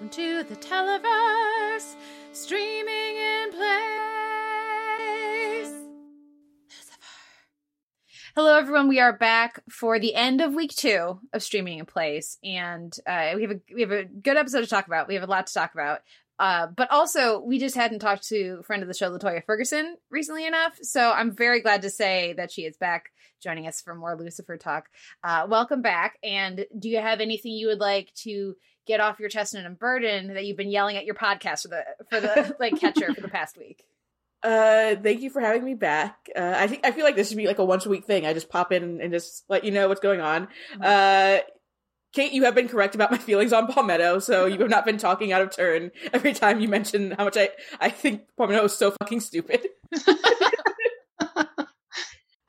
Welcome to the Televerse, streaming in place. Lucifer. Hello, everyone. We are back for the end of week 2 of streaming in place, and we have a good episode to talk about. We have a lot to talk about, but also we just hadn't talked to a friend of the show, Latoya Ferguson, recently enough. So I'm very glad to say that she is back, joining us for more Lucifer talk. Welcome back. And do you have anything you would like to get off your chest and unburden that you've been yelling at your podcast for the like catcher for the past week? Thank you for having me back. I feel like this should be like a once a week thing. I just pop in and just let you know what's going on. Kate, you have been correct about my feelings on Palmetto, so you have not been talking out of turn every time you mention how much I think Palmetto is so fucking stupid.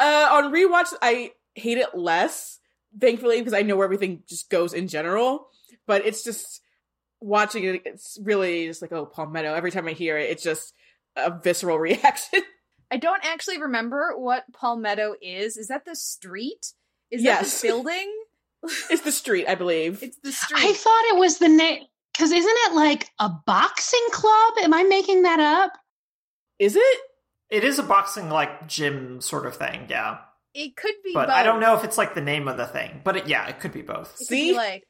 On rewatch, I hate it less, thankfully, because I know where everything just goes in general. But it's just, watching it, it's really just like, oh, Palmetto. Every time I hear it, it's just a visceral reaction. I don't actually remember what Palmetto is. Is that the street? Is yes. That the building? It's the street, I believe. It's the street. I thought it was the name, because isn't it like a boxing club? Am I making that up? Is it? It is a boxing, like, gym sort of thing, yeah. It could be but both. I don't know if it's, like, the name of the thing. But, it could be both. It see? Could be, like,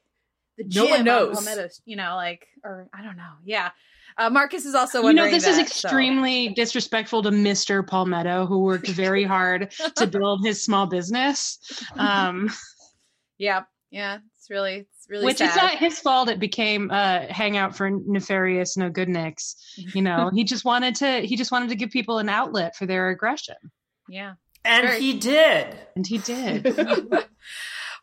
the gym no one knows. On Palmetto, you know, like, or, I don't know. Yeah. Marcus is also wondering that. You know, this is extremely disrespectful to Mr. Palmetto, who worked very hard to build his small business. Yeah. It's really which sad. Is not his fault it became a hangout for nefarious no good nicks. You know, he just wanted to give people an outlet for their aggression. Yeah. And he did.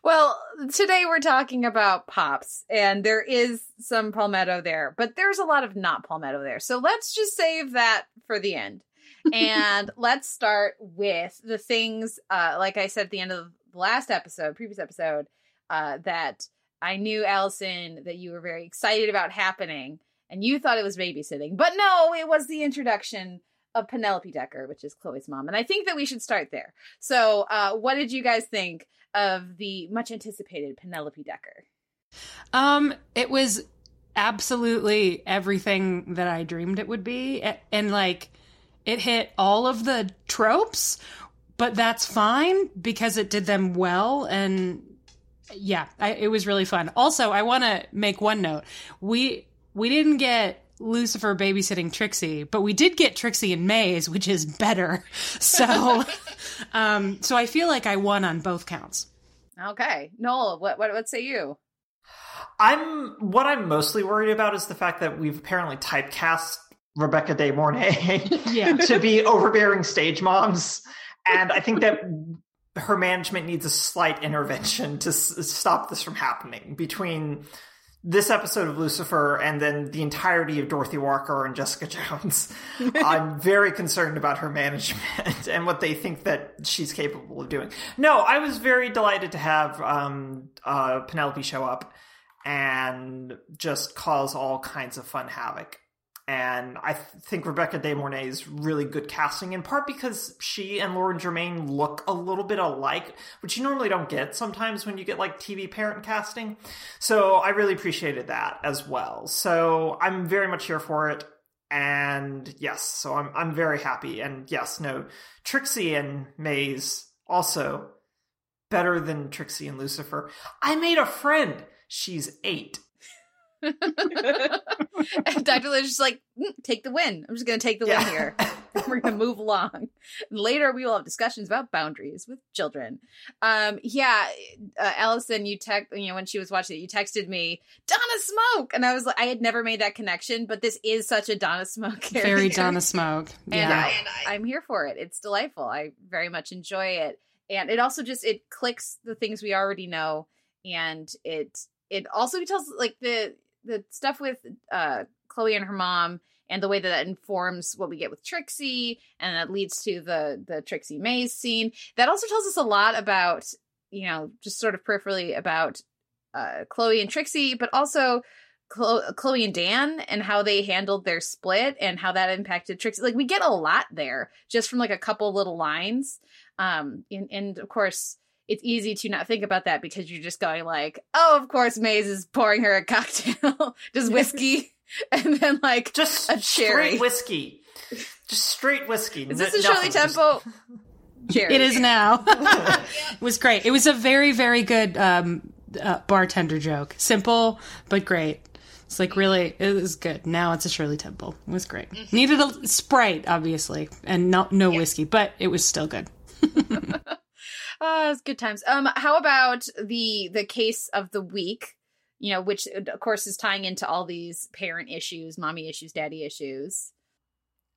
Well, today we're talking about Pops, and there is some Palmetto there, but there's a lot of not Palmetto there. So let's just save that for the end. And let's start with the things, like I said at the end of the previous episode, that I knew, Allison, that you were very excited about happening, and you thought it was babysitting. But no, it was the introduction of Penelope Decker, which is Chloe's mom. And I think that we should start there. So what did you guys think of the much anticipated Penelope Decker? It was absolutely everything that I dreamed it would be. And like, it hit all of the tropes, but that's fine because it did them well. And yeah, it was really fun. Also, I want to make one note. We didn't get Lucifer babysitting Trixie, but we did get Trixie and Maze, which is better. So so I feel like I won on both counts. Okay. Noel, what say you? What I'm mostly worried about is the fact that we've apparently typecast Rebecca De Mornay to be overbearing stage moms. And I think that her management needs a slight intervention to stop this from happening. Between this episode of Lucifer and then the entirety of Dorothy Walker and Jessica Jones, I'm very concerned about her management and what they think that she's capable of doing. No, I was very delighted to have Penelope show up and just cause all kinds of fun havoc. And I think Rebecca De Mornay is really good casting, in part because she and Lauren Germaine look a little bit alike, which you normally don't get sometimes when you get like TV parent casting. So I really appreciated that as well. So I'm very much here for it. And yes, so I'm very happy. And yes, no, Trixie and Maze also better than Trixie and Lucifer. I made a friend. She's 8. And Dr. Linda's just like, take the win. I'm just going to take the win here. We're going to move along. Later, we will have discussions about boundaries with children. Allison, when she was watching it, you texted me, Donna Smoke! And I was like, I had never made that connection, but this is such a Donna Smoke character. Very Donna Smoke. Yeah. And I'm here for it. It's delightful. I very much enjoy it. And it also just, it clicks the things we already know. And it also tells, like, the stuff with Chloe and her mom, and the way that informs what we get with Trixie, and that leads to the Trixie Maze scene. That also tells us a lot about, you know, just sort of peripherally about Chloe and Trixie, but also Chloe and Dan, and how they handled their split and how that impacted Trixie. Like, we get a lot there just from like a couple little lines. And of course, it's easy to not think about that because you're just going like, oh, of course Maze is pouring her a cocktail. Just whiskey. And then like just a cherry. Straight whiskey. Just straight whiskey. Is this a Shirley Temple? Cherry. It is now. It was great. It was a very, very good bartender joke. Simple, but great. It's like really, it was good. Now it's a Shirley Temple. It was great. Mm-hmm. Needed a Sprite, obviously, and no whiskey, but it was still good. It was good times. How about the case of the week? You know, which of course is tying into all these parent issues, mommy issues, daddy issues.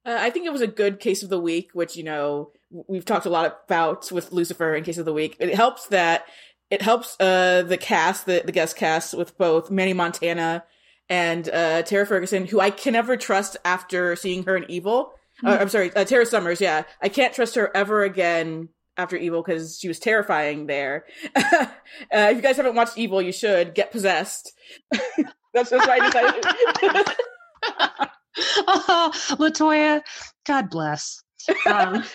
I think it was a good case of the week, which you know we've talked a lot about with Lucifer in case of the week. It helps that the cast, the guest cast, with both Manny Montana and Tara Ferguson, who I can never trust after seeing her in Evil. Tara Summers, yeah. I can't trust her ever again after Evil because she was terrifying there. If you guys haven't watched Evil, you should. Get possessed. That's what I decided. Oh, Latoya, God bless. So that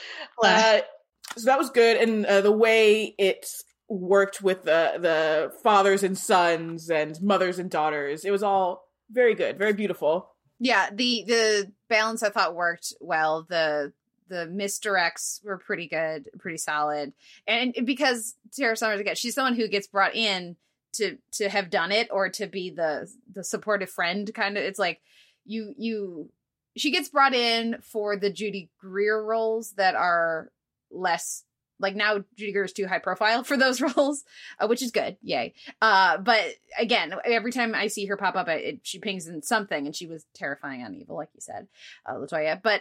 was good. And the way it's worked with the fathers and sons and mothers and daughters, it was all very good, very beautiful. Yeah, the balance I thought worked well. The misdirects were pretty good, pretty solid. And because Tara Summers, again, she's someone who gets brought in to have done it or to be the supportive friend kind of. It's like she gets brought in for the Judy Greer roles that are less, like now Judy Greer is too high profile for those roles, which is good. Yay. But again, every time I see her pop up, she pings in something, and she was terrifying on Evil, like you said, Latoya. But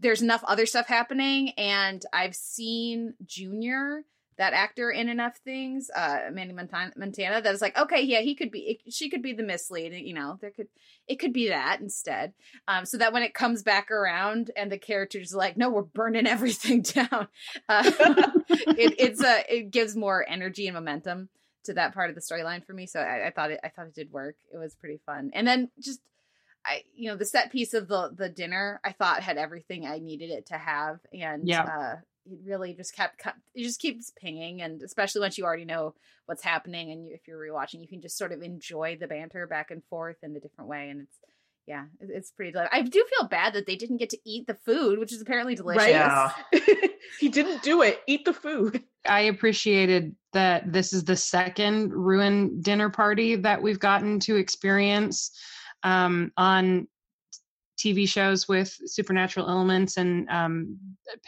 there's enough other stuff happening, and I've seen Junior, that actor, in enough things, Manny Montana, that is like, okay, yeah, she could be the mislead, you know, it could be that instead. So that when it comes back around and the character's like, no, we're burning everything down. It gives more energy and momentum to that part of the storyline for me. So I thought it did work. It was pretty fun. And then just, the set piece of the dinner, I thought had everything I needed it to have. And, it really just keeps pinging, and especially once you already know what's happening, and if you're rewatching, you can just sort of enjoy the banter back and forth in a different way, and it's pretty delicious. I do feel bad that they didn't get to eat the food, which is apparently delicious. Right? Yeah. He didn't do it. Eat the food. I appreciated that this is the second ruined dinner party that we've gotten to experience on TV shows with supernatural elements and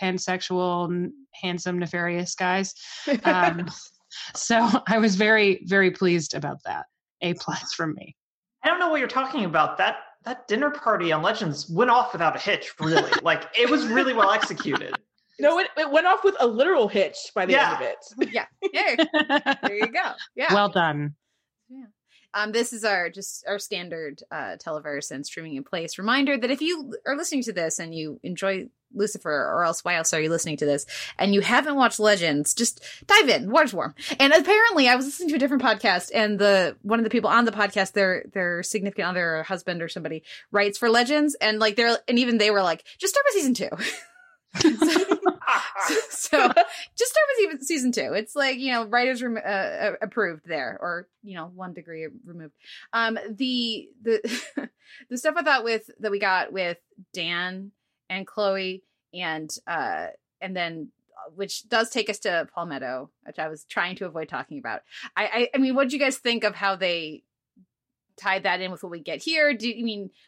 pansexual, handsome, nefarious guys. So I was very, very pleased about that. A+ from me. I don't know what you're talking about. That dinner party on Legends went off without a hitch, really. Like, it was really well executed. No, it went off with a literal hitch by the end of it. Yeah. Yay. There you go. Yeah. Well done. Yeah. This is our standard Televerse and streaming in place reminder that if you are listening to this and you enjoy Lucifer, or else why else are you listening to this, and you haven't watched Legends, just dive in. Water's warm. And apparently, I was listening to a different podcast, and one of the people on the podcast, their significant other, or husband, or somebody, writes for Legends, and like even they were like, just start with season 2. So just start with even season 2. It's like, you know, writers approved there, or, you know, 1 degree removed. The the stuff I thought that we got with Dan and Chloe and then, which does take us to Palmetto, which I was trying to avoid talking about. I mean, what did you guys think of how they tied that in with what we get here?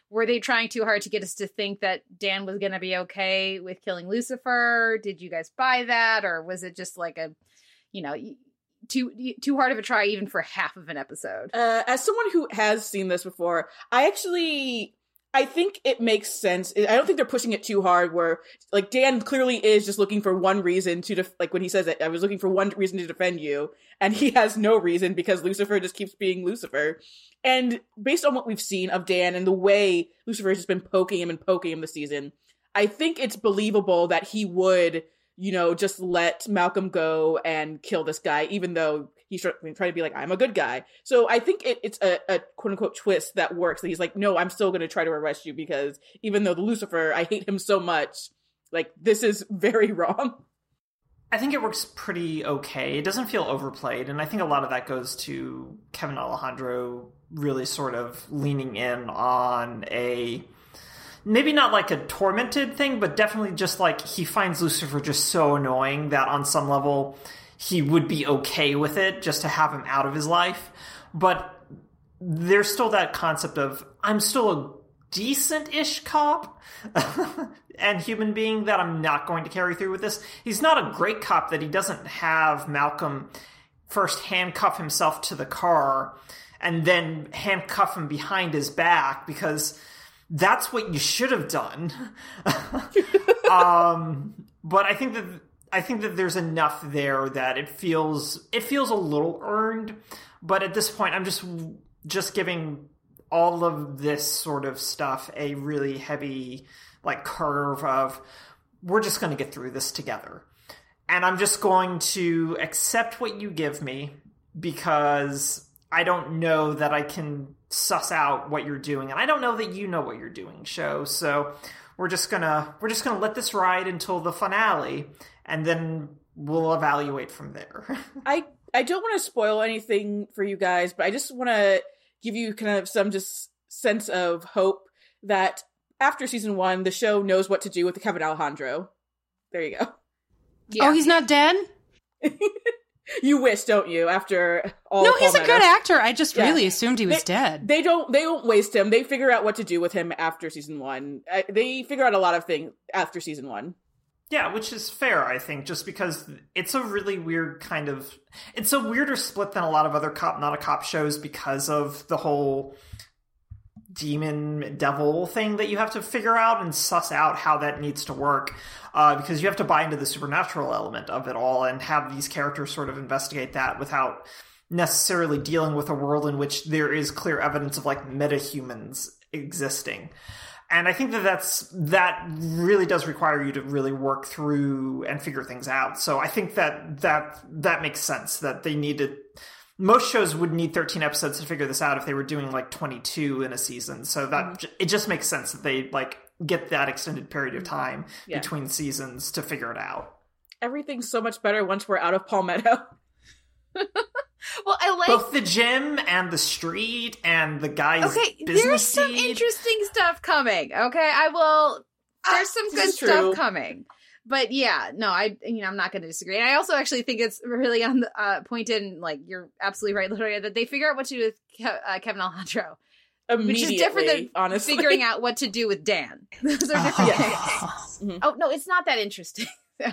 Were they trying too hard to get us to think that Dan was going to be okay with killing Lucifer? Did you guys buy that, or was it just like a, you know, too hard of a try even for half of an episode? As someone who has seen this before, I think it makes sense. I don't think they're pushing it too hard, where like Dan clearly is just looking for one reason to like when he says it, I was looking for one reason to defend you, and he has no reason because Lucifer just keeps being Lucifer. And based on what we've seen of Dan and the way Lucifer has just been poking him this season, I think it's believable that he would, you know, just let Malcolm go and kill this guy, even though he's trying to be like, I'm a good guy. So I think it's a quote unquote twist that works. That he's like, no, I'm still going to try to arrest you, because even though the Lucifer, I hate him so much, like, this is very wrong. I think it works pretty okay. It doesn't feel overplayed, and I think a lot of that goes to Kevin Alejandro really sort of leaning in on a, maybe not like a tormented thing, but definitely just like he finds Lucifer just so annoying that on some level he would be okay with it just to have him out of his life. But there's still that concept of, I'm still a decent-ish cop and human being that I'm not going to carry through with this. He's not a great cop that he doesn't have Malcolm first handcuff himself to the car and then handcuff him behind his back, because that's what you should have done. But I think that there's enough there that it feels a little earned. But at this point, I'm just giving all of this sort of stuff a really heavy, like, curve of, we're just going to get through this together. And I'm just going to accept what you give me, because I don't know that I can suss out what you're doing. And I don't know that you know what you're doing, show. So we're just going to let this ride until the finale, and then we'll evaluate from there. I don't want to spoil anything for you guys, but I just want to give you kind of some just sense of hope that after season one, the show knows what to do with the Kevin Alejandro. There you go. Yeah. Oh, he's not dead? You wish, don't you? After all, no, he's a good actor. I just really assumed he was dead. They don't waste him. They figure out what to do with him after season one. They figure out a lot of things after season one. Yeah, which is fair, I think, just because it's a really weird kind of... It's a weirder split than a lot of other cop, not a cop shows, because of the whole demon devil thing that you have to figure out and suss out how that needs to work, because you have to buy into the supernatural element of it all and have these characters sort of investigate that without necessarily dealing with a world in which there is clear evidence of, like, metahumans existing. And I think that really does require you to really work through and figure things out. So I think that makes sense, that they needed... Most shows would need 13 episodes to figure this out if they were doing, like, 22 in a season. So that it just makes sense that they, like, get that extended period of time between seasons to figure it out. Everything's so much better once we're out of Palmetto. Well, I like both the gym and the street and the guy's business. Okay, there's some interesting stuff coming. Okay, I will. There's some good stuff coming, but yeah, no, I'm not going to disagree. And I also actually think it's really on the pointed, and like you're absolutely right, Latoya, that they figure out what to do with Kevin Alejandro, which is different than honestly figuring out what to do with Dan. Those are different things. Mm-hmm. Oh no, it's not that interesting.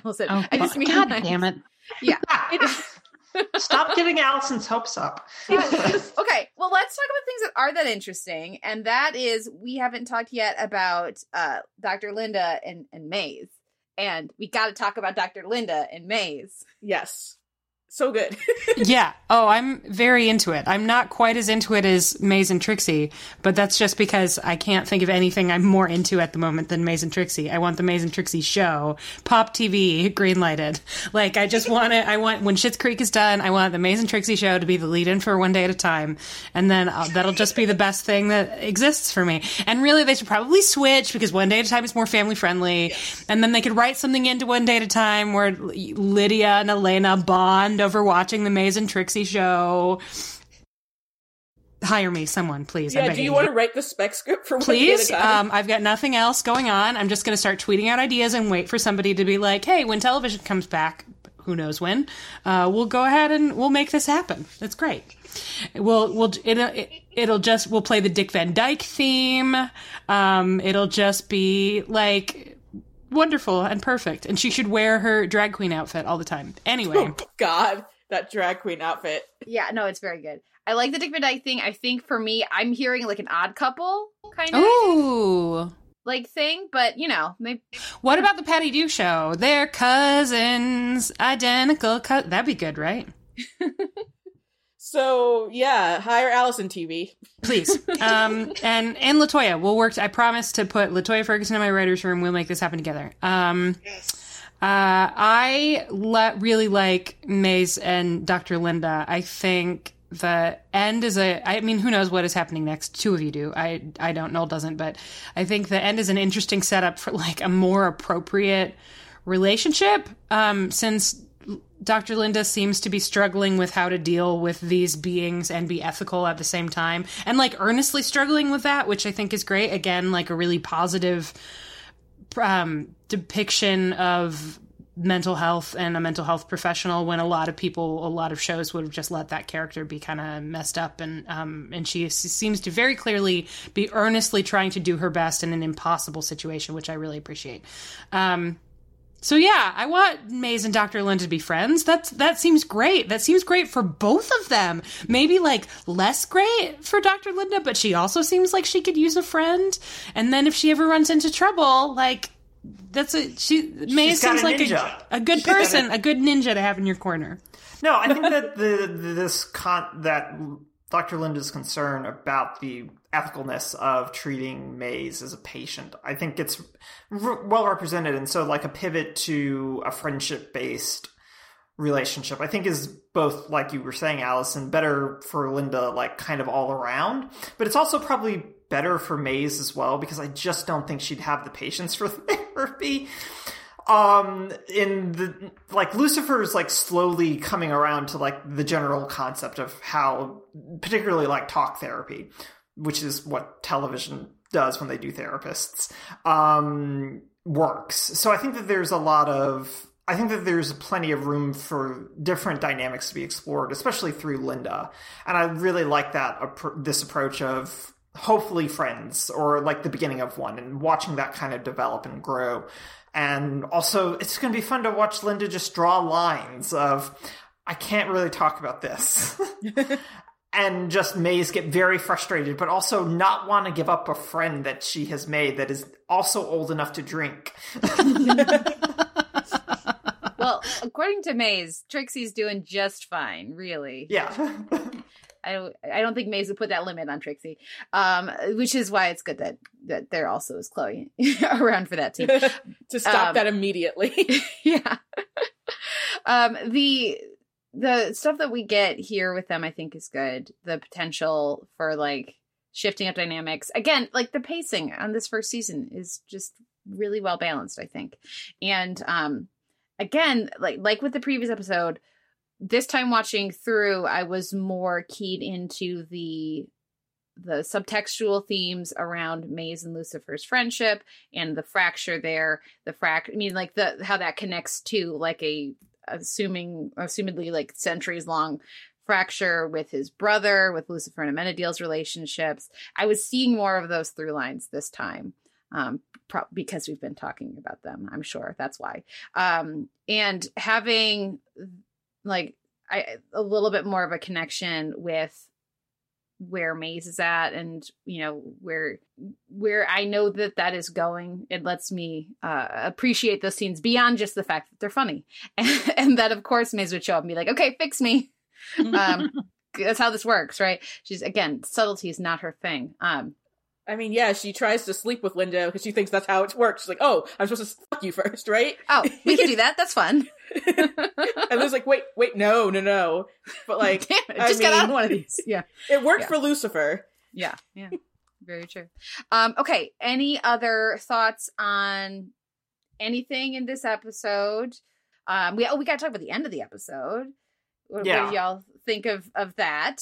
Allison, I just mean, God damn it, yeah. Stop giving Allison's hopes up. Okay, well, let's talk about things that are that interesting, and that is, we haven't talked yet about Dr. Linda and Maze, and we got to talk about Dr. Linda and Maze. Yes. So good. Yeah. Oh, I'm very into it. I'm not quite as into it as Maze and Trixie, but that's just because I can't think of anything I'm more into at the moment than Maze and Trixie. I want the Maze and Trixie show, Pop TV, greenlighted. Like, I just want it. I want, when Schitt's Creek is done, I want the Maze and Trixie show to be the lead-in for One Day at a Time. And then that'll just be the best thing that exists for me. And really, they should probably switch, because One Day at a Time is more family-friendly. Yes. And then they could write something into One Day at a Time where Lydia and Elena bond over watching the Maze and Trixie show. Hire me, someone, please. Yeah, do you want to write the spec script for please? One Day at a Time? I've got nothing else going on. I'm just going to start tweeting out ideas and wait for somebody to be like, hey, when television comes back, who knows when, we'll go ahead and we'll make this happen. That's great. We'll play the Dick Van Dyke theme. It'll just be like... wonderful and perfect, and she should wear her drag queen outfit all the time. Anyway, oh God, that drag queen outfit! Yeah, no, it's very good. I like the Dick Van Dyke thing. I think for me, I'm hearing like an Odd Couple kind of thing, but you know, maybe. What about the Patty Duke show? They're cousins, identical. That'd be good, right? So, yeah, hire Allison TV. Please. And Latoya. We'll work. I promise to put Latoya Ferguson in my writer's room. We'll make this happen together. Yes. I really like Maze and Dr. Linda. I think the end is who knows what is happening next? Two of you do. I don't. Noel doesn't. But I think the end is an interesting setup for, like, a more appropriate relationship, since Dr. Linda seems to be struggling with how to deal with these beings and be ethical at the same time, and like earnestly struggling with that, which I think is great. Again, like a really positive depiction of mental health and a mental health professional, when a lot of people, a lot of shows would have just let that character be kind of messed up. And she seems to very clearly be earnestly trying to do her best in an impossible situation, which I really appreciate. So yeah, I want Maze and Dr. Linda to be friends. That seems great. That seems great for both of them. Maybe like less great for Dr. Linda, but she also seems like she could use a friend. And then if she ever runs into trouble, like Maze seems like a good person, a good ninja to have in your corner. No, I think that that Dr. Linda's concern about the ethicalness of treating Maze as a patient, I think it's well represented. And so like a pivot to a friendship-based relationship, I think, is both, like you were saying, Allison, better for Linda, like kind of all around. But it's also probably better for Maze as well, because I just don't think she'd have the patience for therapy. In the, like, Lucifer's like slowly coming around to like the general concept of how, particularly like talk therapy, which is what television does when they do therapists, works. So I think that there's plenty of room for different dynamics to be explored, especially through Linda. And I really like that, this approach of hopefully friends, or like the beginning of one, and watching that kind of develop and grow. And also it's going to be fun to watch Linda just draw lines of, I can't really talk about this. And just Maze get very frustrated, but also not want to give up a friend that she has made that is also old enough to drink. Well, according to Maze, Trixie's doing just fine, really. Yeah. I don't think Maze would put that limit on Trixie, which is why it's good that there also is Chloe around for that team. To stop that immediately. Yeah. The stuff that we get here with them, I think, is good. The potential for like shifting up dynamics. Again, like the pacing on this first season is just really well balanced, I think. And again, like with the previous episode, this time watching through, I was more keyed into the subtextual themes around Maze and Lucifer's friendship and the fracture there. I mean, like how that connects to like assumedly like centuries long fracture with his brother, with Lucifer and Amenadiel's relationships. I was seeing more of those through lines this time, because we've been talking about them. I'm sure that's why. And having like a little bit more of a connection with where Maze is at, and you know where I know that is going. It lets me appreciate those scenes beyond just the fact that they're funny, and that of course Maze would show up and be like, "Okay, fix me." That's how this works, right? She's, again, subtlety is not her thing. I mean, yeah, she tries to sleep with Linda because she thinks that's how it works. She's like, oh, I'm supposed to fuck you first, right? Oh, we can do that. That's fun. And Liz like, wait, no. But like, damn it, I just got out of one of these. Yeah. It worked for Lucifer. Yeah, yeah. Very true. Okay, any other thoughts on anything in this episode? We got to talk about the end of the episode. What do y'all think of that?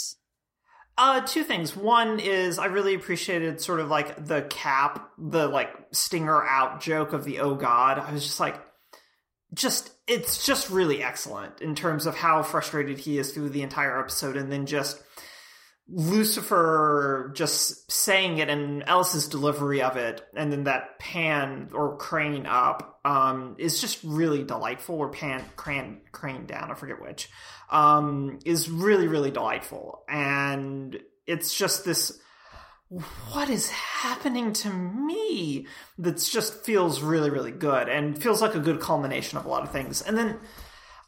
Two things. One is I really appreciated sort of like the like stinger out joke of the, oh God. I was just like, it's just really excellent in terms of how frustrated he is through the entire episode. And then just Lucifer just saying it and Ellis's delivery of it. And then that pan or crane up, is just really delightful, or crane down. I forget which, is really, really delightful. And it's just this, what is happening to me? That's just feels really, really good, and feels like a good culmination of a lot of things. And then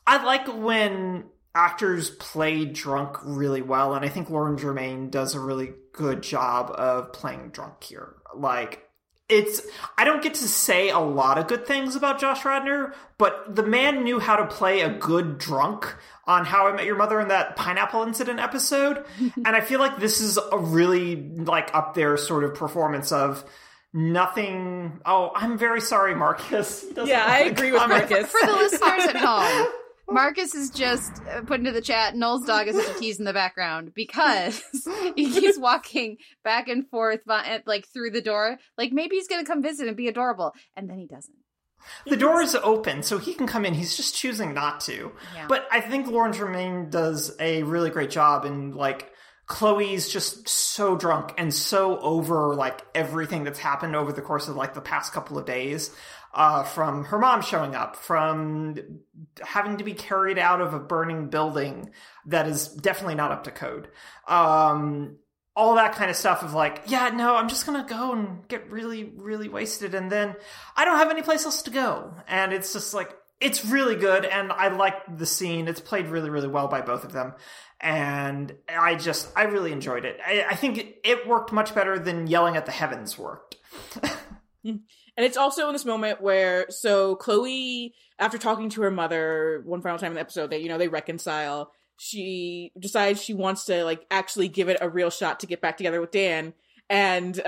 I like when actors play drunk really well, and I think Lauren Germaine does a really good job of playing drunk here. Like, I don't get to say a lot of good things about Josh Radnor, but the man knew how to play a good drunk on How I Met Your Mother in that Pineapple Incident episode. And I feel like this is a really, like, up there sort of performance of nothing. Oh, I'm very sorry, Marcus. Yeah, I agree with Marcus. For the listeners at home, Marcus is just put into the chat, Noel's dog is such a tease in the background because he keeps walking back and forth like through the door. Like maybe he's going to come visit and be adorable. And then he doesn't. The door is open, so he can come in. He's just choosing not to. Yeah. But I think Lauren Germaine does a really great job in, like, Chloe's just so drunk and so over, like, everything that's happened over the course of, like, the past couple of days. From her mom showing up, from having to be carried out of a burning building that is definitely not up to code. All that kind of stuff of like, yeah, no, I'm just going to go and get really, really wasted. And then I don't have any place else to go. And it's just like, it's really good. And I like the scene. It's played really, really well by both of them. And I really enjoyed it. I think it worked much better than yelling at the heavens worked. And it's also in this moment where, so Chloe, after talking to her mother one final time in the episode, they reconcile. She decides she wants to, like, actually give it a real shot to get back together with Dan. And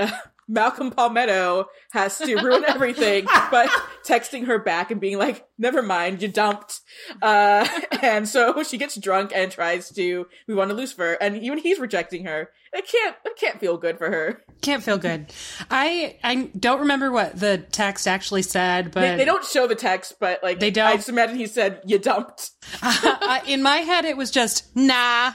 Malcolm Palmetto has to ruin everything by texting her back and being like, never mind, you dumped. And so she gets drunk and tries to move on to Lucifer. And even he's rejecting her. It can't feel good for her. Can't feel good. I don't remember what the text actually said, but they don't show the text, but like they don't. I just imagine he said, you dumped. In my head, it was just, nah.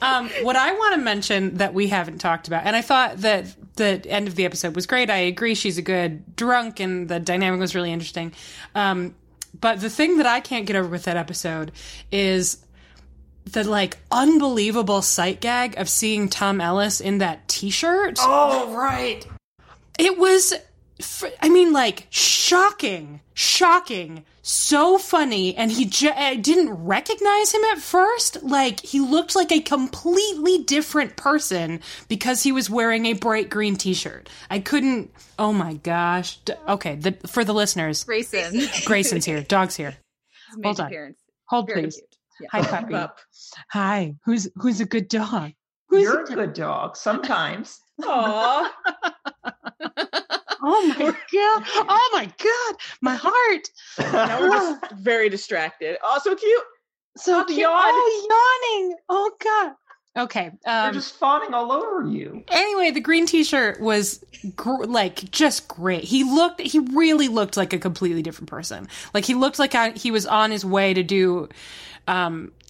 What I want to mention that we haven't talked about, and I thought that the end of the episode was great. I agree. She's a good drunk and the dynamic was really interesting. But the thing that I can't get over with that episode is the, like, unbelievable sight gag of seeing Tom Ellis in that t-shirt. Oh, right. It was, shocking. So funny, and I didn't recognize him at first. Like, he looked like a completely different person because he was wearing a bright green t-shirt. I couldn't... Oh my gosh. Okay, for the listeners... Grayson's here. Dog's here. Hold on. Appearance. Hold, very please. Yeah. Hi, puppy. Hi. Who's a good dog? You're a good dog, sometimes. Aww. Oh my God. Oh my God. My heart. Now we're just very distracted. Oh, so cute. So cute. Yawn. Oh, yawning. Oh God. Okay. They're just fawning all over you. Anyway, the green t-shirt was just great. He really looked like a completely different person. Like, he looked like he was on his way to do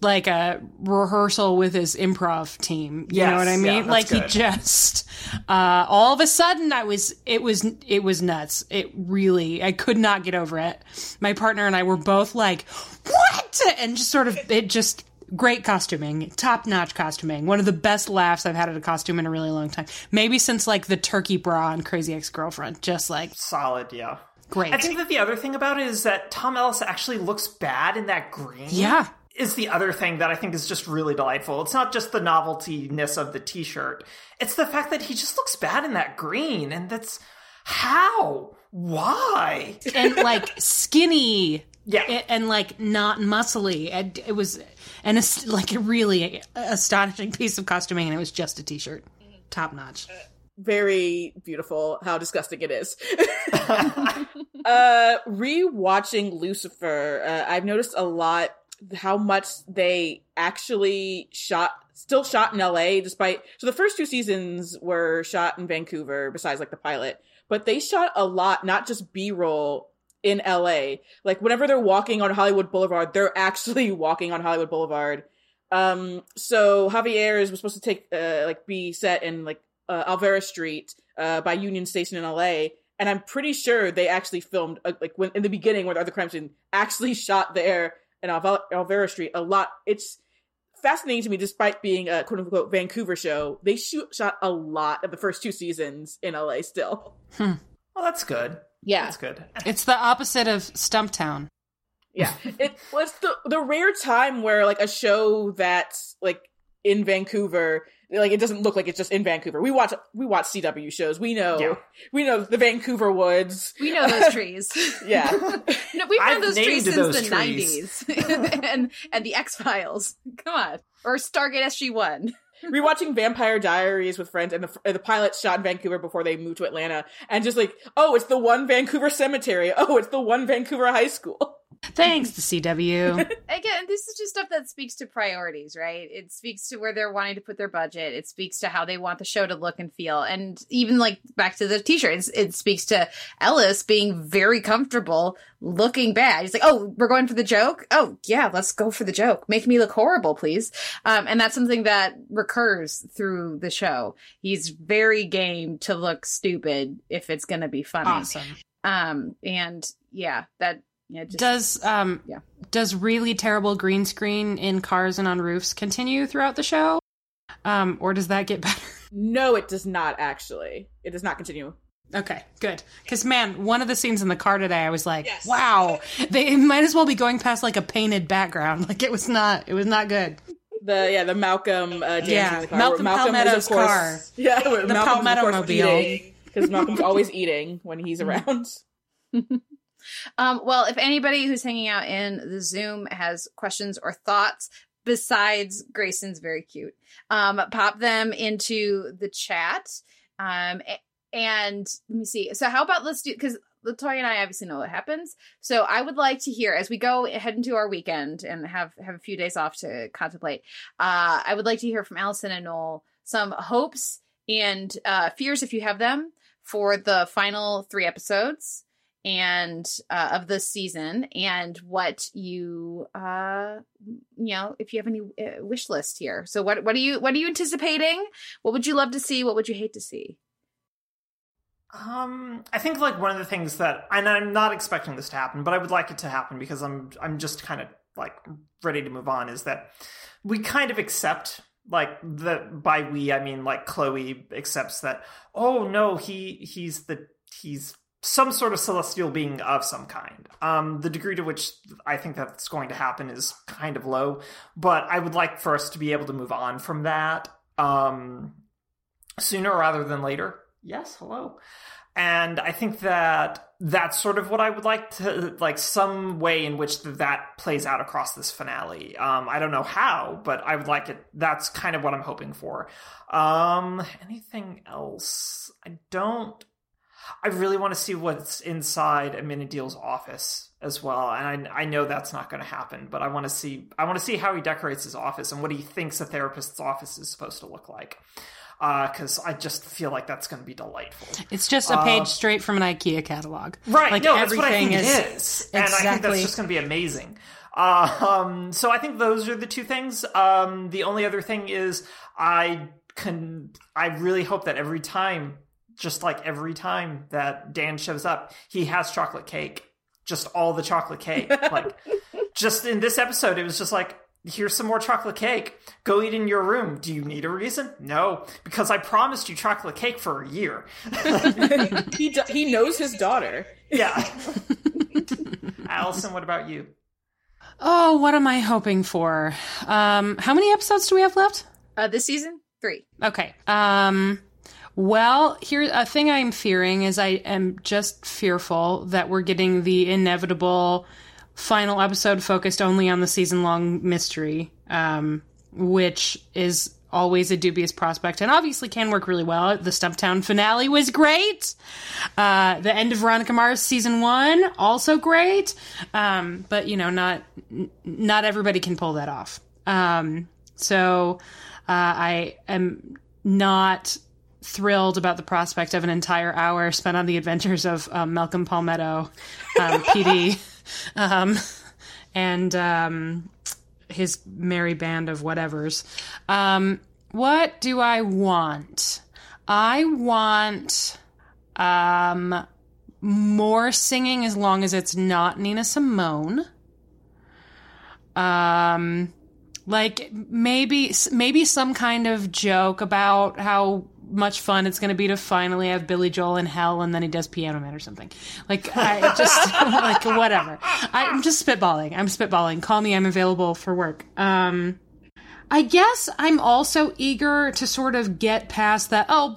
like a rehearsal with his improv team. You know what I mean? Yeah, like, good. He just all of a sudden it was nuts. It really, I could not get over it. My partner and I were both like, what? And just sort of, it just, great costuming, top-notch costuming. One of the best laughs I've had at a costume in a really long time. Maybe since, like, the turkey bra on Crazy Ex-Girlfriend. Just, like... Solid, yeah. Great. I think that the other thing about it is that Tom Ellis actually looks bad in that green. Yeah. Is the other thing that I think is just really delightful. It's not just the novelty-ness of the t-shirt. It's the fact that he just looks bad in that green. And that's... How? Why? And, like, skinny... Yeah. And, like, not muscly. And it was... And it's like a really astonishing piece of costuming, and it was just a t-shirt. Top notch. Very beautiful. How disgusting it is. Re-watching Lucifer, I've noticed a lot how much they actually still shot in LA despite, so the first two seasons were shot in Vancouver besides, like, the pilot, but they shot a lot, not just B-roll, in LA. Like, whenever they're walking on Hollywood Boulevard, they're actually walking on Hollywood Boulevard. So Javier was supposed to be set in, like, Alvarez Street by Union Station in LA, and I'm pretty sure they actually filmed when in the beginning where the other crime scene actually shot there in Alvarez Street a lot. It's fascinating to me, despite being a quote-unquote Vancouver show, they shot a lot of the first two seasons in LA still. Well, that's good. Yeah. That's good. It's the opposite of Stumptown. Yeah. It was the rare time where, like, a show that's, like, in Vancouver, like, it doesn't look like it's just in Vancouver. We watch CW shows. We know. Yeah. We know the Vancouver woods. We know those trees. Yeah. No, we've known those trees since the 90s. And the X-Files. Come on. Or Stargate SG-1. rewatching Vampire Diaries with friends, and the pilot shot in Vancouver before they moved to Atlanta, and just like, oh, it's the one Vancouver cemetery. Oh, it's the one Vancouver high school. Thanks to CW. Again, this is just stuff that speaks to priorities, right? It speaks to where they're wanting to put their budget. It speaks to how they want the show to look and feel. And even like back to the t-shirts, it speaks to Ellis being very comfortable looking bad. He's like, oh, we're going for the joke? Oh, yeah, let's go for the joke. Make me look horrible, please. And that's something that recurs through the show. He's very game to look stupid if it's going to be funny. Awesome. And yeah, that... Yeah, just, does really terrible green screen in cars and on roofs continue throughout the show? Or does that get better? No, it does not, actually. It does not continue. Okay, good. Because, man, one of the scenes in the car today, I was like, yes. Wow, they might as well be going past, like, a painted background. Like, it was not good. The Malcolm dance in the car. Malcolm Palmetto's is, of course, car. Yeah, the Palmetto mobile. Because Malcolm's always eating when he's around. Well, if anybody who's hanging out in the Zoom has questions or thoughts besides Grayson's very cute, pop them into the chat. And let me see. So how about let's do, because Latoya and I obviously know what happens. So I would like to hear, as we go head into our weekend and have a few days off to contemplate, I would like to hear from Allison and Noel some hopes and fears, if you have them, for the final 3 episodes. And of this season, and what you, if you have any wish list here. So what are you anticipating? What would you love to see? What would you hate to see? I think like one of the things that, and I'm not expecting this to happen, but I would like it to happen because I'm just kind of like ready to move on, is that we kind of accept. Like, by we, I mean like Chloe accepts that, oh no, he's some sort of celestial being of some kind. The degree to which I think that's going to happen is kind of low, but I would like for us to be able to move on from that sooner rather than later. Yes, hello. And I think that that's sort of what I would like to, like, some way in which that plays out across this finale. I don't know how, but I would like it. That's kind of what I'm hoping for. Anything else? I really want to see what's inside Aminideal's office as well. And I know that's not going to happen, but I want to see how he decorates his office and what he thinks a therapist's office is supposed to look like. Because I just feel like that's going to be delightful. It's just a page straight from an IKEA catalog. Right. Like, no, that's what I think it is. And exactly. I think that's just going to be amazing. So I think those are the 2 things. The only other thing is I really hope that every time that Dan shows up, he has chocolate cake. Just all the chocolate cake. Like, just in this episode, it was just like, here's some more chocolate cake. Go eat in your room. Do you need a reason? No, because I promised you chocolate cake for a year. He knows his daughter. Yeah. Allison, what about you? Oh, what am I hoping for? How many episodes do we have left? This season, 3. Okay. Well, here's a thing I'm fearing is I am just fearful that we're getting the inevitable final episode focused only on the season-long mystery, which is always a dubious prospect and obviously can work really well. The Stumptown finale was great. The end of Veronica Mars season 1, also great. But, not everybody can pull that off. So I am not thrilled about the prospect of an entire hour spent on the adventures of Malcolm Palmetto, PD, and his merry band of whatevers. What do I want? I want more singing, as long as it's not Nina Simone. Like maybe some kind of joke about how much fun it's going to be to finally have Billy Joel in hell, and then he does Piano Man or something. Like, I just like, whatever. I'm just spitballing. Call me. I'm available for work. I guess I'm also eager to sort of get past that. Oh,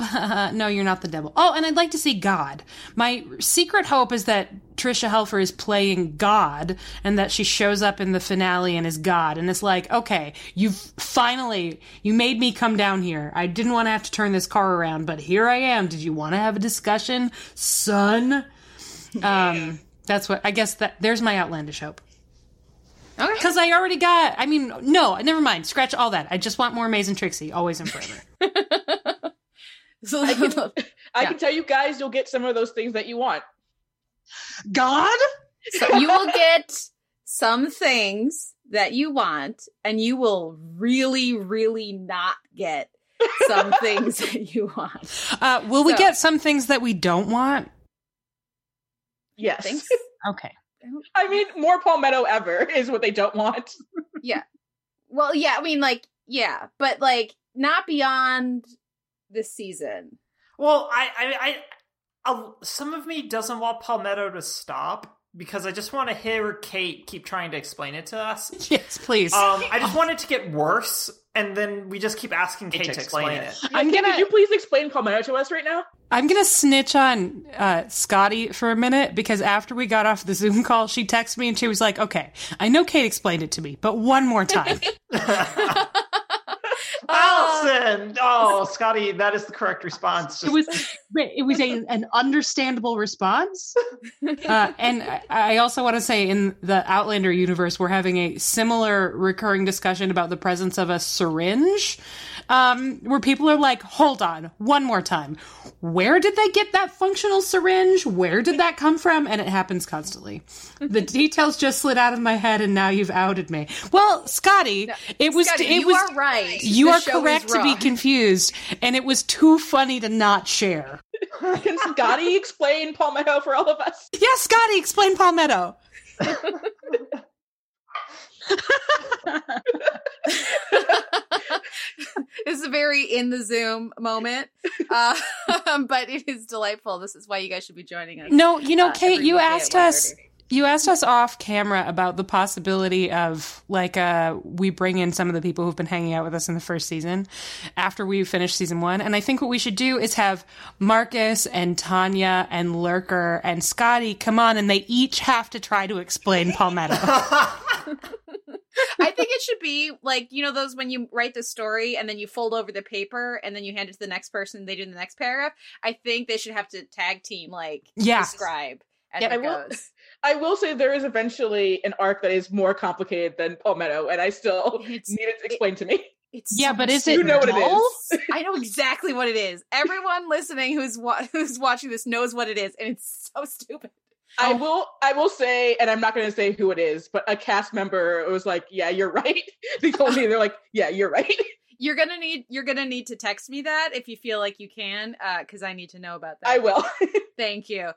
no, you're not the devil. Oh, and I'd like to see God. My secret hope is that Trisha Helfer is playing God, and that she shows up in the finale and is God. And it's like, okay, you made me come down here. I didn't want to have to turn this car around, but here I am. Did you want to have a discussion, son? Yeah. That's what, I guess that, there's my outlandish hope. Okay. Because I already got, I mean, no, never mind. Scratch all that. I just want more Maze and Trixie, always and forever. So I can tell you guys, you'll get some of those things that you want. God? So you will get some things that you want, and you will really, really not get some things that you want. We get some things that we don't want? Yes. Thanks. Okay. I mean, more Palmetto ever is what they don't want. Yeah. Well, yeah, I mean, like, yeah, but, like, not beyond this season. Well, I some of me doesn't want Palmetto to stop because I just want to hear Kate keep trying to explain it to us. Yes, please. I just want it to get worse, and then we just keep asking Kate to explain it. Could you please explain Palmetto to us right now? I'm going to snitch on Scotty for a minute, because after we got off the Zoom call, she texted me and she was like, okay, I know Kate explained it to me, but one more time. Allison! Oh, Scotty, that is the correct response. It was an understandable response. And I also want to say, in the Outlander universe, we're having a similar recurring discussion about the presence of a syringe, where people are like, hold on, one more time. Where did they get that functional syringe? Where did that come from? And it happens constantly. The details just slid out of my head, and now you've outed me. Well, Scotty, no, you are right. You are correct to be confused, and it was too funny to not share. Can Scotty explain Palmetto for all of us? Yes, Scotty, explain Palmetto. This is a very in the Zoom moment, but it is delightful. This is why you guys should be joining us. No, you know, Kate, you asked us off camera about the possibility of, like, we bring in some of the people who've been hanging out with us in the first season after we finish season one. And I think what we should do is have Marcus and Tanya and Lurker and Scotty come on, and they each have to try to explain Palmetto. I think it should be like, you know, those when you write the story and then you fold over the paper and then you hand it to the next person, they do the next paragraph. I think they should have to tag team, like, describe as it goes. I will say there is eventually an arc that is more complicated than Palmetto, and I still need it explained to me. But you know what it is? I know exactly what it is. Everyone listening who's watching this knows what it is, and it's so stupid. I will say, and I'm not going to say who it is, but a cast member was like, "Yeah, you're right." They told me, they're like, "Yeah, you're right." You're gonna need to text me that if you feel like you can, because I need to know about that. I will. Thank you.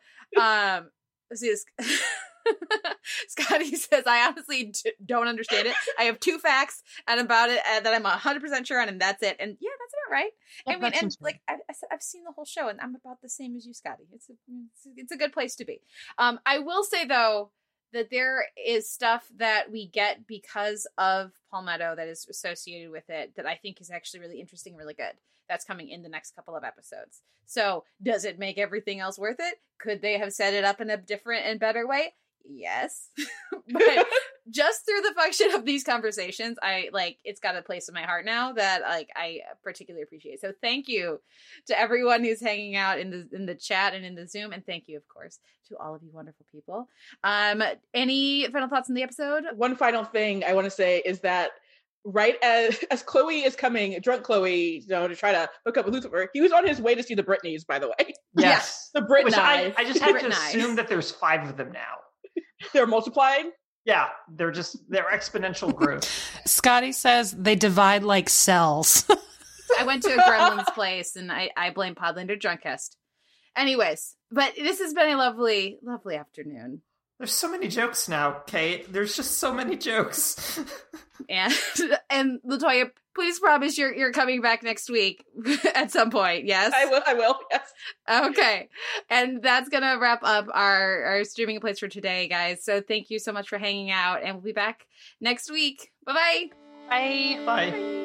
Scotty says, I honestly don't understand it. I have two facts and about it that I'm 100% sure on, and that's it. And yeah, that's about right. Yeah, I mean, and like I've seen the whole show, and I'm about the same as you, Scotty. It's a good place to be. I will say, though, that there is stuff that we get because of Palmetto that is associated with it that I think is actually really interesting and really good. That's coming in the next couple of episodes. So does it make everything else worth it? Could they have set it up in a different and better way? Yes. But just through the function of these conversations, it's got a place in my heart now that, like, I particularly appreciate. So thank you to everyone who's hanging out in the chat and in the Zoom. And thank you, of course, to all of you wonderful people. Any final thoughts on the episode? One final thing I want to say is that right as Chloe is coming, drunk Chloe, you know, to try to hook up with Lucifer, he was on his way to see the Britneys, by the way. Yes. The Britneys. Which I just have to assume that there's 5 of them now. They're multiplying? Yeah. They're exponential growth. Scotty says they divide like cells. I went to a Gremlins place, and I blame Podlander Drunkcast. Anyways, but this has been a lovely, lovely afternoon. There's so many jokes now, Kate. There's just so many jokes. And Latoya, please promise you're coming back next week at some point, yes? I will, yes. Okay. And that's going to wrap up our streaming place for today, guys. So thank you so much for hanging out, and we'll be back next week. Bye-bye. Bye. Bye. Bye.